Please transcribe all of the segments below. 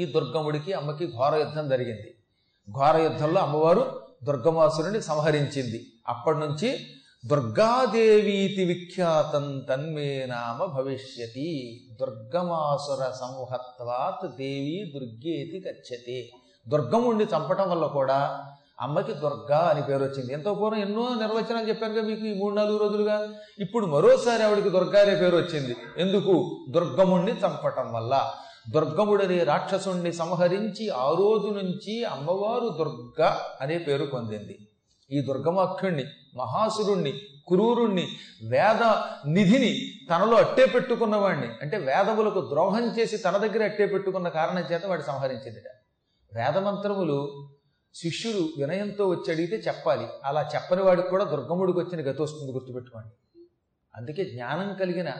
ఈ దుర్గముడికి అమ్మకి ఘోర యుద్ధం జరిగింది. ఘోర యుద్ధంలో అమ్మవారు దుర్గమాసురుని సంహరించింది. అప్పటి నుంచి దుర్గాదేవీతి విఖ్యాతం తన్మే నామ భవిష్యతి, దుర్గమాసుర సంహత్వాత్ దేవి దుర్గేతి గచ్చతే. దుర్గముణ్ణి చంపటం వల్ల కూడా అమ్మకి దుర్గా అని పేరు వచ్చింది. ఎంతో పూర్వం ఎన్నో నిర్వచనాలు చెప్పానుగా మీకు ఈ 3-4 రోజులుగా. ఇప్పుడు మరోసారి ఆవిడికి దుర్గా అనే పేరు వచ్చింది. ఎందుకు? దుర్గముణ్ణి చంపటం వల్ల. దుర్గముడనే రాక్షసుణ్ణి సంహరించి ఆ రోజు నుంచి అమ్మవారు దుర్గా అనే పేరు పొందింది. ఈ దుర్గమాఖ్యుణ్ణి, మహాసురుణ్ణి, క్రూరుణ్ణి, వేద నిధిని తనలో అట్టే పెట్టుకున్నవాడిని, అంటే వేదములకు ద్రోహం చేసి తన దగ్గర అట్టే పెట్టుకున్న కారణం చేత వాడు సంహరించిందిట. వేదమంత్రములు శిష్యుడు వినయంతో వచ్చి అడిగితే చెప్పాలి. అలా చెప్పని వాడికి కూడా దుర్గముడికి వచ్చిన గతి వస్తుంది, గుర్తుపెట్టుకోండి. అందుకే జ్ఞానం కలిగిన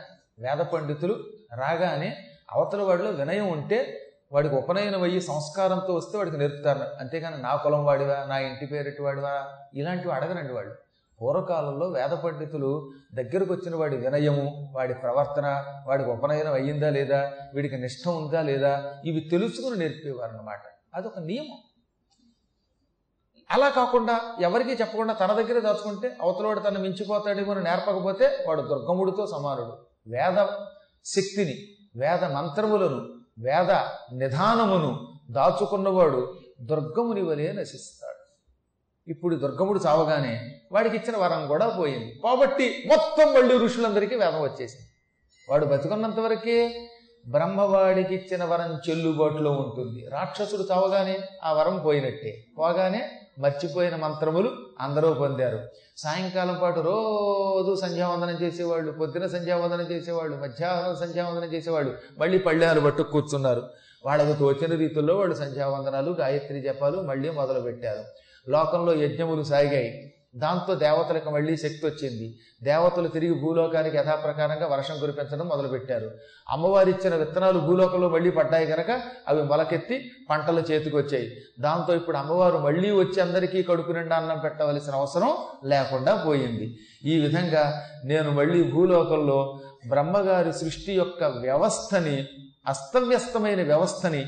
వేద పండితులు రాగానే అవతల వాడిలో వినయం ఉంటే వాడికి ఉపనయనం అయ్యి సంస్కారంతో వస్తే వాడికి నేర్పుతారు. అంతేకాని నా కులం వాడివా, నా ఇంటి పేరెట్టి వాడివా ఇలాంటివి అడగనండి వాళ్ళు. పూర్వకాలంలో వేద పండితులు దగ్గరకు వచ్చిన వాడి వినయము, వాడి ప్రవర్తన, వాడికి ఉపనయనం అయ్యిందా లేదా, వీడికి నిష్ఠ ఉందా లేదా, ఇవి తెలుసుకుని నేర్పేవారు అన్నమాట. అదొక నియమం. అలా కాకుండా ఎవరికీ చెప్పకుండా తన దగ్గర దాచుకుంటే అవతలవాడు తను మించిపోతాడేమో నేర్పకపోతే వాడు దుర్గముడితో సమానుడు. వేద శక్తిని, వేద మంత్రములను, వేద నిధానమును దాచుకున్నవాడు దుర్గముని వలె నశిస్తాడు. ఇప్పుడు దుర్గముడు చావగానే వాడికి ఇచ్చిన వరం కూడా పోయింది. కాబట్టి మొత్తం మళ్ళీ ఋషులందరికీ వేదం వచ్చేసింది. వాడు బతుకున్నంత వరకే బ్రహ్మవాడికి ఇచ్చిన వరం చెల్లుబాటులో ఉంటుంది. రాక్షసుడు చావగానే ఆ వరం పోయినట్టే. పోగానే మర్చిపోయిన మంత్రములు అందరూ పొందారు. సాయంకాలం పాటు రోజు సంధ్యావందనం చేసేవాళ్ళు, పొద్దున సంధ్యావందనం చేసేవాళ్ళు, మధ్యాహ్నం సంధ్యావందనం చేసేవాళ్ళు, మళ్ళీ పళ్ళాలు పట్టు కూర్చున్నారు. వాళ్ళకు తోచిన రీతుల్లో వాళ్ళు సంధ్యావందనాలు, గాయత్రి జపాలు మళ్ళీ మొదలు పెట్టారు. లోకంలో యజ్ఞములు సాగాయి. దాంతో దేవతలకు మళ్ళీ శక్తి వచ్చింది. దేవతలు తిరిగి భూలోకానికి యథాప్రకారంగా వర్షం కురిపించడం మొదలుపెట్టారు. అమ్మవారి ఇచ్చిన విత్తనాలు భూలోకంలో మళ్ళీ పడ్డాయి కనుక అవి మొలకెత్తి పంటలు చేతికి వచ్చాయి. దాంతో ఇప్పుడు అమ్మవారు మళ్ళీ వచ్చి అందరికీ కడుపు నిండా అన్నం పెట్టవలసిన అవసరం లేకుండా పోయింది. ఈ విధంగా నేను మళ్ళీ భూలోకంలో బ్రహ్మగారి సృష్టి యొక్క వ్యవస్థని, అస్తవ్యస్తమైన వ్యవస్థని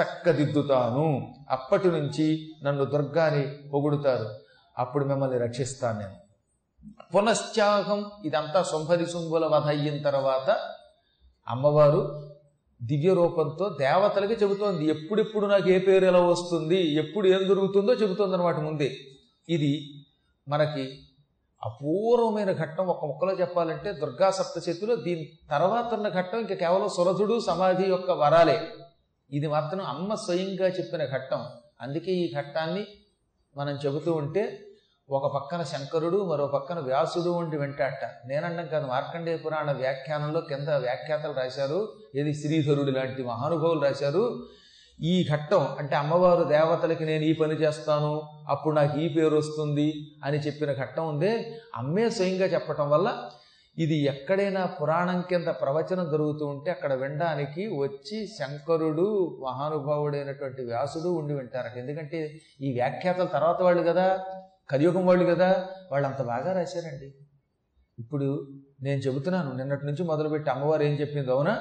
చక్కదిద్దుతాను. అప్పటి నుంచి నన్ను దుర్గాని పొగుడుతారు. అప్పుడు మిమ్మల్ని రక్షిస్తాను నేను. పునశ్చాహం ఇదంతా శుంభది శుంభుల వధ అయిన తర్వాత అమ్మవారు దివ్య రూపంతో దేవతలకి చెబుతోంది. ఎప్పుడెప్పుడు నాకు ఏ పేరు ఎలా వస్తుంది, ఎప్పుడు ఏం దొరుకుతుందో చెబుతోంది అన్నమాట ముందే. ఇది మనకి అపూర్వమైన ఘట్టం. ఒక ముక్కలో చెప్పాలంటే దుర్గా సప్తశతిలో దీని తర్వాత ఉన్న ఘట్టం ఇంకా కేవలం సురధుడు సమాధి యొక్క వరాలే. ఇది మాత్రం అమ్మ స్వయంగా చెప్పిన ఘట్టం. అందుకే ఈ ఘట్టాన్ని మనం చెబుతూ ఉంటే ఒక పక్కన శంకరుడు, మరో పక్కన వ్యాసుడు వంటి వెంటాట. నేనన్నాం కాదు, మార్కండేయ పురాణ వ్యాఖ్యానంలో కింద వ్యాఖ్యాతలు రాశారు. ఇది శ్రీధరుడు లాంటి మహానుభావులు రాశారు. ఈ ఘట్టం అంటే అమ్మవారు దేవతలకి నేను ఈ పని చేస్తాను, అప్పుడు నాకు ఈ పేరు వస్తుంది అని చెప్పిన ఘట్టం ఉందే, అమ్మే స్వయంగా చెప్పటం వల్ల ఇది ఎక్కడైనా పురాణం కింద ప్రవచనం జరుగుతూ ఉంటే అక్కడ వినడానికి వచ్చి శంకరుడు, మహానుభావుడైనటువంటి వ్యాసుడు ఉండి వింటారు. ఎందుకంటే ఈ వ్యాఖ్యాతల తర్వాత వాళ్ళు కదా, కలియుగం వాళ్ళు కదా, వాళ్ళు అంత బాగా రాశారండి. ఇప్పుడు నేను చెబుతున్నాను, నిన్నటి నుంచి మొదలుపెట్టి అమ్మవారు ఏం చెప్పింది అవునా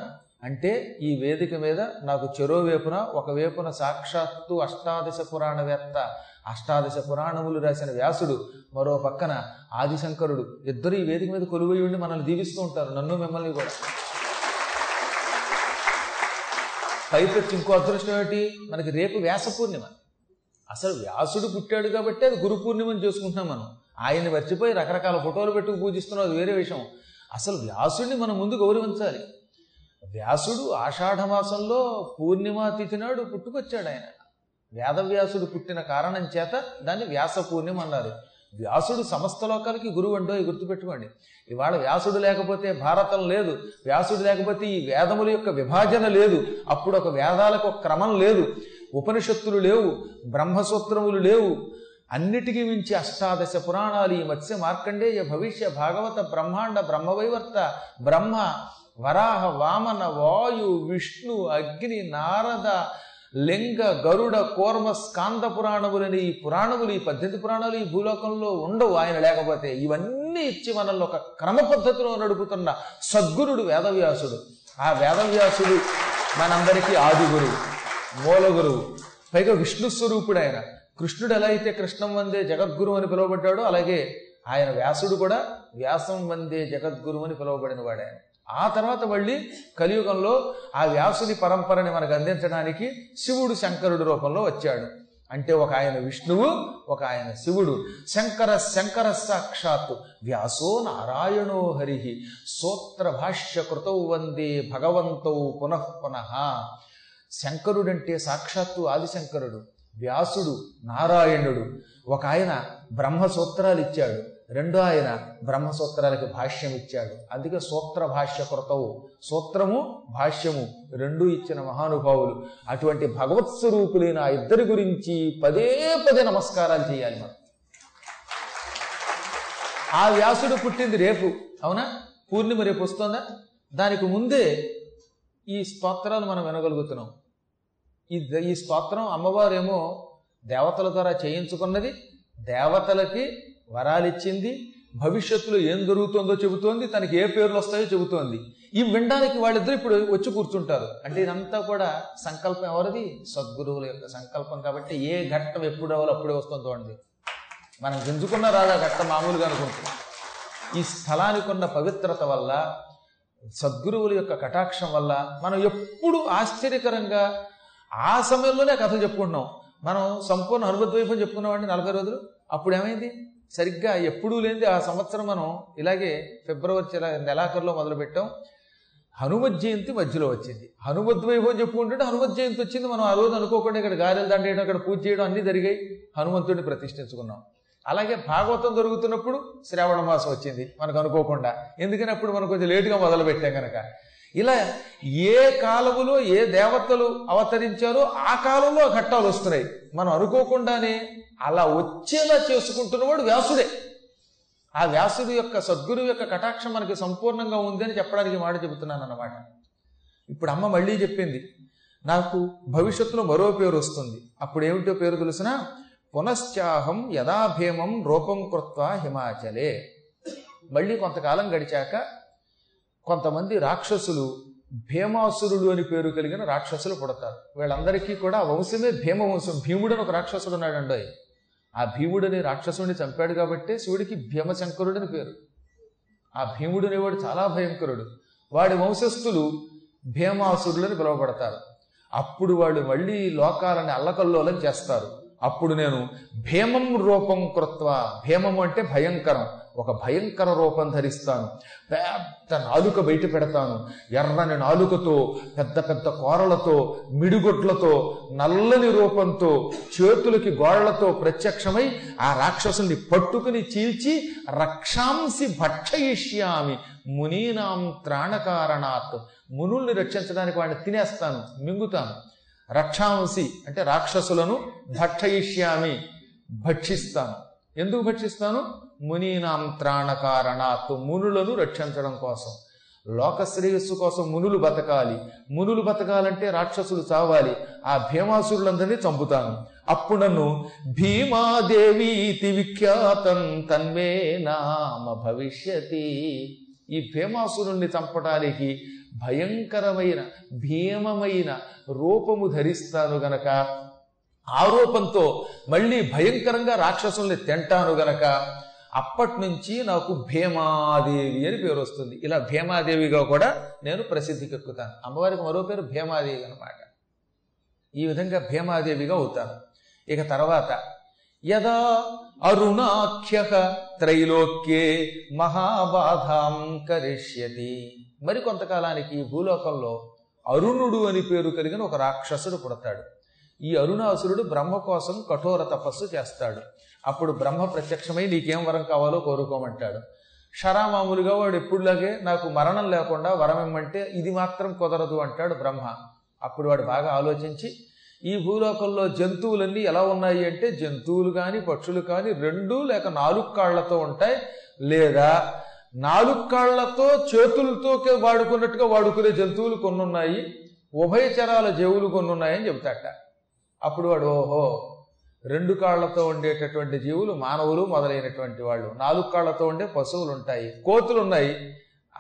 అంటే, ఈ వేదిక మీద నాకు చెరోవేపున ఒకవేపున సాక్షాత్తు అష్టాదశ పురాణవేత్త, అష్టాదశ పురాణములు రాసిన వ్యాసుడు, మరో పక్కన ఆదిశంకరుడు, ఇద్దరు ఈ వేదిక మీద కొలువై ఉండి మనల్ని దీవిస్తూ ఉంటారు, నన్ను మిమ్మల్ని కూడా. పైపెచ్చి ఇంకో అదృష్టం ఏమిటి, మనకి రేపు వ్యాస పూర్ణిమ. అసలు వ్యాసుడు పుట్టాడు కాబట్టి అది గురు పూర్ణిమని చేసుకుంటున్నాం మనం. ఆయన్ని మర్చిపోయి రకరకాల ఫోటోలు పెట్టుకు పూజిస్తున్నాం, అది వేరే విషయం. అసలు వ్యాసుడిని మనం ముందు గౌరవించాలి. వ్యాసుడు ఆషాఢమాసంలో పూర్ణిమ తిథి నాడు పుట్టుకొచ్చాడు. ఆయన వేదవ్యాసుడు పుట్టిన కారణం చేత దాన్ని వ్యాస పూర్ణిమ అన్నారు. వ్యాసుడు సమస్త లోకాలకి గురువు అంటో గుర్తుపెట్టుకోండి. ఇవాళ వ్యాసుడు లేకపోతే భారతం లేదు, వ్యాసుడు లేకపోతే ఈ వేదముల యొక్క విభజన లేదు, అప్పుడు ఒక వేదాలకు ఒక క్రమం లేదు, ఉపనిషత్తులు లేవు, బ్రహ్మసూత్రములు లేవు. అన్నిటికీ మించి అష్టాదశ పురాణాలు, ఈ మత్స్య మార్కండేయ భవిష్య భాగవత బ్రహ్మాండ బ్రహ్మవైవర్త బ్రహ్మ వరాహ వామన వాయు విష్ణు అగ్ని నారద లింగ గరుడ కూర్మ స్కాంద పురాణములని ఈ పురాణములు, ఈ 18 పురాణాలు ఈ భూలోకంలో ఉండవు ఆయన లేకపోతే. ఇవన్నీ ఇచ్చి మనల్ని ఒక క్రమ పద్ధతిలో నడుపుతున్న సద్గురుడు వేదవ్యాసుడు. ఆ వేదవ్యాసుడు మనందరికీ ఆది గురువు. మూల గురువు, పైగా విష్ణు స్వరూపుడు ఆయన. కృష్ణుడు ఎలా అయితే కృష్ణం వందే జగద్గురు అని పిలువబడ్డాడో అలాగే ఆయన వ్యాసుడు కూడా వ్యాసం వందే జగద్గురు అని పిలువబడిన వాడు ఆయన. ఆ తర్వాత మళ్ళీ కలియుగంలో ఆ వ్యాసుని పరంపరని మనకు అందించడానికి శివుడు శంకరుడి రూపంలో వచ్చాడు. అంటే ఒక ఆయన విష్ణువు, ఒక ఆయన శివుడు. శంకర శంకర సాక్షాత్ వ్యాసో నారాయణో హరి. సూత్ర భాష్య కృతౌ వందే భగవంతౌ పునః పునః. శంకరుడంటే సాక్షాత్తు ఆదిశంకరుడు, వ్యాసుడు నారాయణుడు. ఒక ఆయన బ్రహ్మసూత్రాలు ఇచ్చాడు, రెండో ఆయన బ్రహ్మసూత్రాలకు భాష్యం ఇచ్చాడు. అందుకే సూత్ర భాష్య కృతవు, సూత్రము భాష్యము రెండూ ఇచ్చిన మహానుభావులు. అటువంటి భగవత్ స్వరూపులైన ఆ ఇద్దరి గురించి పదే పదే నమస్కారాలు చేయాలి మనం. ఆ వ్యాసుడు పుట్టింది రేపు, అవునా? పూర్ణిమ రేపు వస్తుందా? దానికి ముందే ఈ స్తోత్రాలు మనం వినగలుగుతున్నాం. ఈ స్తోత్రం అమ్మవారేమో దేవతల ద్వారా చేయించుకున్నది, దేవతలకి వరాలిచ్చింది, భవిష్యత్తులో ఏం జరుగుతుందో చెబుతోంది, తనకి ఏ పేర్లు వస్తాయో చెబుతోంది. ఈ వినడానికి వాళ్ళిద్దరు ఇప్పుడు వచ్చి కూర్చుంటారు. అంటే ఇదంతా కూడా సంకల్పం ఎవరిది? సద్గురువుల యొక్క సంకల్పం. కాబట్టి ఏ ఘట్టం ఎప్పుడు అవ్వాలో అప్పుడే వస్తుందో అండి. మనం గింజుకున్న రాదా ఘట్టం మామూలుగా అనుకుంటున్నాం. ఈ స్థలానికి ఉన్న పవిత్రత వల్ల, సద్గురువుల యొక్క కటాక్షం వల్ల మనం ఎప్పుడు ఆశ్చర్యకరంగా ఆ సమయంలోనే కథలు చెప్పుకుంటున్నాం. మనం సంపూర్ణ అనుభవద్వైపం చెప్పుకున్నామండి 40 రోజులు. అప్పుడు ఏమైంది? సరిగ్గా ఎప్పుడూ లేనిది ఆ సంవత్సరం మనం ఇలాగే ఫిబ్రవరి నెలాఖరులో మొదలుపెట్టాం. హనుమత్ జయంతి మధ్యలో వచ్చింది. హనుమద్వైభవం చెప్పుకుంటుంటే హనుమత్ జయంతి వచ్చింది. మనం ఆ రోజు అనుకోకుండా ఇక్కడ గారెలు దండేయడం, ఇక్కడ పూజ చేయడం అన్నీ జరిగాయి. హనుమంతుడిని ప్రతిష్ఠించుకున్నాం. అలాగే భాగవతం జరుగుతున్నప్పుడు శ్రావణ మాసం వచ్చింది మనకు అనుకోకుండా. ఎందుకని అప్పుడు మనం కొంచెం లేటుగా మొదలుపెట్టాం కనుక. ఇలా ఏ కాలములో ఏ దేవతలు అవతరించారో ఆ కాలంలో ఆ ఘట్టాలు వస్తున్నాయి. మనం అనుకోకుండానే అలా వచ్చేలా చేసుకుంటున్నవాడు వ్యాసుడే. ఆ వ్యాసుడు యొక్క, సద్గురువు యొక్క కటాక్షం మనకి సంపూర్ణంగా ఉంది అని చెప్పడానికి మాట చెబుతున్నాను అన్నమాట. ఇప్పుడు అమ్మ మళ్ళీ చెప్పింది, నాకు భవిష్యత్తులో మరో పేరు వస్తుంది. అప్పుడు ఏమిటో పేరు తెలిసినా, పునశ్చాహం యదా భీమం రూపం కృత్వా హిమాచలే. మళ్ళీ కొంతకాలం గడిచాక కొంతమంది రాక్షసులు, భీమాసురుడు అని పేరు కలిగిన రాక్షసులు పుడతారు. వీళ్ళందరికీ కూడా వంశమే భీమవంశం. భీముడు అని ఒక రాక్షసుడు ఉన్నాడండి. ఆ భీముడు అనే రాక్షసుడిని చంపాడు కాబట్టి శివుడికి భీమశంకరుడు అని పేరు. ఆ భీముడు అనేవాడు చాలా భయంకరుడు. వాడి వంశస్థులు భీమాసురుడు అని పిలువబడతారు. అప్పుడు వాళ్ళు మళ్ళీ లోకాలని అల్లకల్లోలం చేస్తారు. అప్పుడు నేను భీమం రూపం కృత్వా, భీమము అంటే భయంకరం, ఒక భయంకర రూపం ధరిస్తాను. పెద్ద నాలుక బయట పెడతాను, ఎర్రని నాలుకతో, పెద్ద పెద్ద కోరలతో, మిడిగొడ్లతో, నల్లని రూపంతో, చేతులకి గోళ్లతో ప్రత్యక్షమై ఆ రాక్షసుని పట్టుకుని చీల్చి రక్షాంసి భక్షయిష్యామి మునీనాం త్రాణకారణాత్, మునుల్ని రక్షించడానికి వాడిని తినేస్తాను, మింగుతాను. రక్షాంసి అంటే రాక్షసులను, భక్షయిష్యామి భక్షిస్తాను. ఎందుకు భక్షిస్తాను? మునీనాం త్రాణకారణాత్, మునులను రక్షించడం కోసం, లోకశ్రేయస్సు కోసం మునులు బతకాలి. మునులు బతకాలంటే రాక్షసులు చావాలి. ఆ భీమాసురులందరినీ చంపుతాను. అప్పుడు నన్ను భీమాదేవీతి విఖ్యాతం తన్వే నామ భవిష్యతి. ఈ భీమాసురుణ్ణి చంపడానికి భయంకరమైన భీమమైన రూపము ధరిస్తాను గనక, ఆ రూపంతో మళ్ళీ భయంకరంగా రాక్షసుల్ని తింటాను గనక అప్పటి నుంచి నాకు భీమాదేవి అని పేరు వస్తుంది. ఇలా భీమాదేవిగా కూడా నేను ప్రసిద్ధికి ఎక్కుతాను. అమ్మవారికి మరో పేరు భీమాదేవి అనమాట. ఈ విధంగా భీమాదేవిగా అవుతాను. ఇక తర్వాత యదా అరుణాఖ్యః త్రైలోక్యే మహాబాధాం కరిష్యతి. మరి కొంతకాలానికి భూలోకంలో అరుణుడు అని పేరు కలిగిన ఒక రాక్షసుడు పుడతాడు. ఈ అరుణాసురుడు బ్రహ్మ కోసం కఠోర తపస్సు చేస్తాడు. అప్పుడు బ్రహ్మ ప్రత్యక్షమై నీకేం వరం కావాలో కోరుకోమంటాడు. షరామామూలుగా వాడు ఎప్పుడులాగే నాకు మరణం లేకుండా వరం ఇమ్మంటే ఇది మాత్రం కుదరదు అంటాడు బ్రహ్మ. అప్పుడు వాడు బాగా ఆలోచించి, ఈ భూలోకంలో జంతువులన్నీ ఎలా ఉన్నాయి అంటే జంతువులు కానీ పక్షులు కానీ రెండు లేక నాలుగు కాళ్లతో ఉంటాయి, లేదా నాలుగు కాళ్లతో చేతులతో వాడుకున్నట్టుగా వాడుకునే జంతువులు కొన్నున్నాయి, ఉభయచరాల జీవులు కొన్నున్నాయని చెబుతాట. అప్పుడు వాడు ఓహో, రెండు కాళ్లతో ఉండేటటువంటి జీవులు మానవులు మొదలైనటువంటి వాళ్ళు, నాలుగు కాళ్లతో ఉండే పశువులు ఉంటాయి, కోతులు ఉన్నాయి,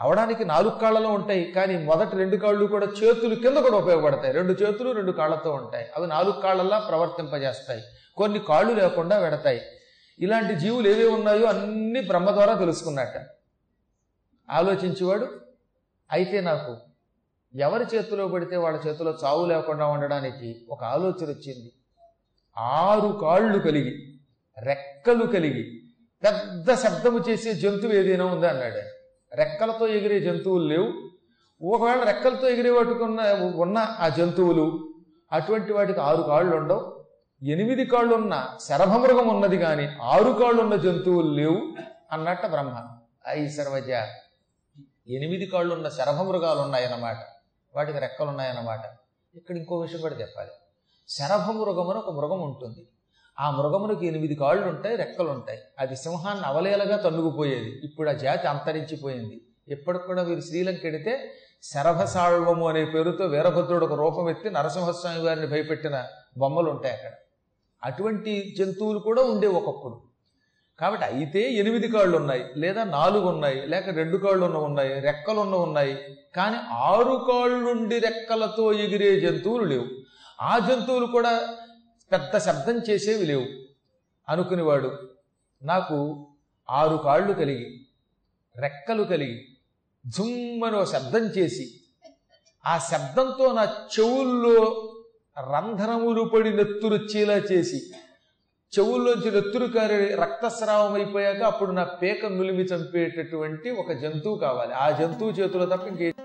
అవడానికి నాలుగు కాళ్ళలో ఉంటాయి, కానీ మొదటి రెండు కాళ్ళు కూడా చేతులు కింద కూడా ఉపయోగపడతాయి. రెండు చేతులు రెండు కాళ్ళతో ఉంటాయి, అవి నాలుగు కాళ్ళలా ప్రవర్తింపజేస్తాయి. కొన్ని కాళ్ళు లేకుండా వెడతాయి. ఇలాంటి జీవులు ఏవే ఉన్నాయో అన్ని బ్రహ్మ ద్వారా తెలుసుకున్నట్ట ఆలోచించేవాడు. అయితే నాకు ఎవరి చేతిలో పడితే వాళ్ళ చేతిలో చావు లేకుండా ఉండడానికి ఒక ఆలోచన వచ్చింది. ఆరు కాళ్ళు కలిగి రెక్కలు కలిగి పెద్ద శబ్దము చేసే జంతువు ఏదైనా ఉందా అన్నాడు. రెక్కలతో ఎగిరే జంతువులు లేవు. ఒకవేళ రెక్కలతో ఎగిరే వాటికున్న ఉన్న ఆ జంతువులు అటువంటి వాటికి ఆరు కాళ్ళు ఉండవు. ఎనిమిది కాళ్ళు ఉన్న శరభమృగం ఉన్నది, కానీ ఆరు కాళ్ళు ఉన్న జంతువులు లేవు అన్నట్ట బ్రహ్మ. అయి సర్వజ, ఎనిమిది కాళ్ళు ఉన్న శరభమృగాలు ఉన్నాయన్నమాట, వాటికి రెక్కలు ఉన్నాయన్నమాట. ఇక్కడ ఇంకో విషయం కూడా చెప్పాలి. శరభమృగం అని ఒక మృగం ఉంటుంది. ఆ మృగమునకు ఎనిమిది కాళ్ళు ఉంటాయి, రెక్కలు ఉంటాయి. అది సింహాన్ని అవలేలగా తన్నుకుపోయేది. ఇప్పుడు ఆ జాతి అంతరించిపోయింది. ఇప్పటికి కూడా వీరు శ్రీలంక ఎడితే శరభసాల్వము అనే పేరుతో వీరభద్రుడు ఒక రూపం ఎత్తి నరసింహస్వామి వారిని భయపెట్టిన బొమ్మలు ఉంటాయి అక్కడ. అటువంటి జంతువులు కూడా ఉండే ఒకప్పుడు. కాబట్టి అయితే ఎనిమిది కాళ్ళు ఉన్నాయి, లేదా నాలుగు ఉన్నాయి, లేక రెండు కాళ్ళు ఉన్నాయి, రెక్కలు ఉన్నాయి, కానీ ఆరు కాళ్ళుండి రెక్కలతో ఎగిరే జంతువులు లేవు. ఆ జంతువులు కూడా పెద్ద శబ్దం చేసేవి లేవు. అనుకునేవాడు, నాకు ఆరు కాళ్ళు కలిగి రెక్కలు కలిగి జుమ్మనో శబ్దం చేసి ఆ శబ్దంతో నా చెవుల్లో రంధ్రములు పడి నెత్తురు చీలా చేసి చెవుల్లోంచి నెత్తురు కారి రక్తస్రావం అయిపోయాక అప్పుడు నా పేక నులిమి చంపేటటువంటి ఒక జంతువు కావాలి. ఆ జంతువు చేతులు తప్ప ఇంకే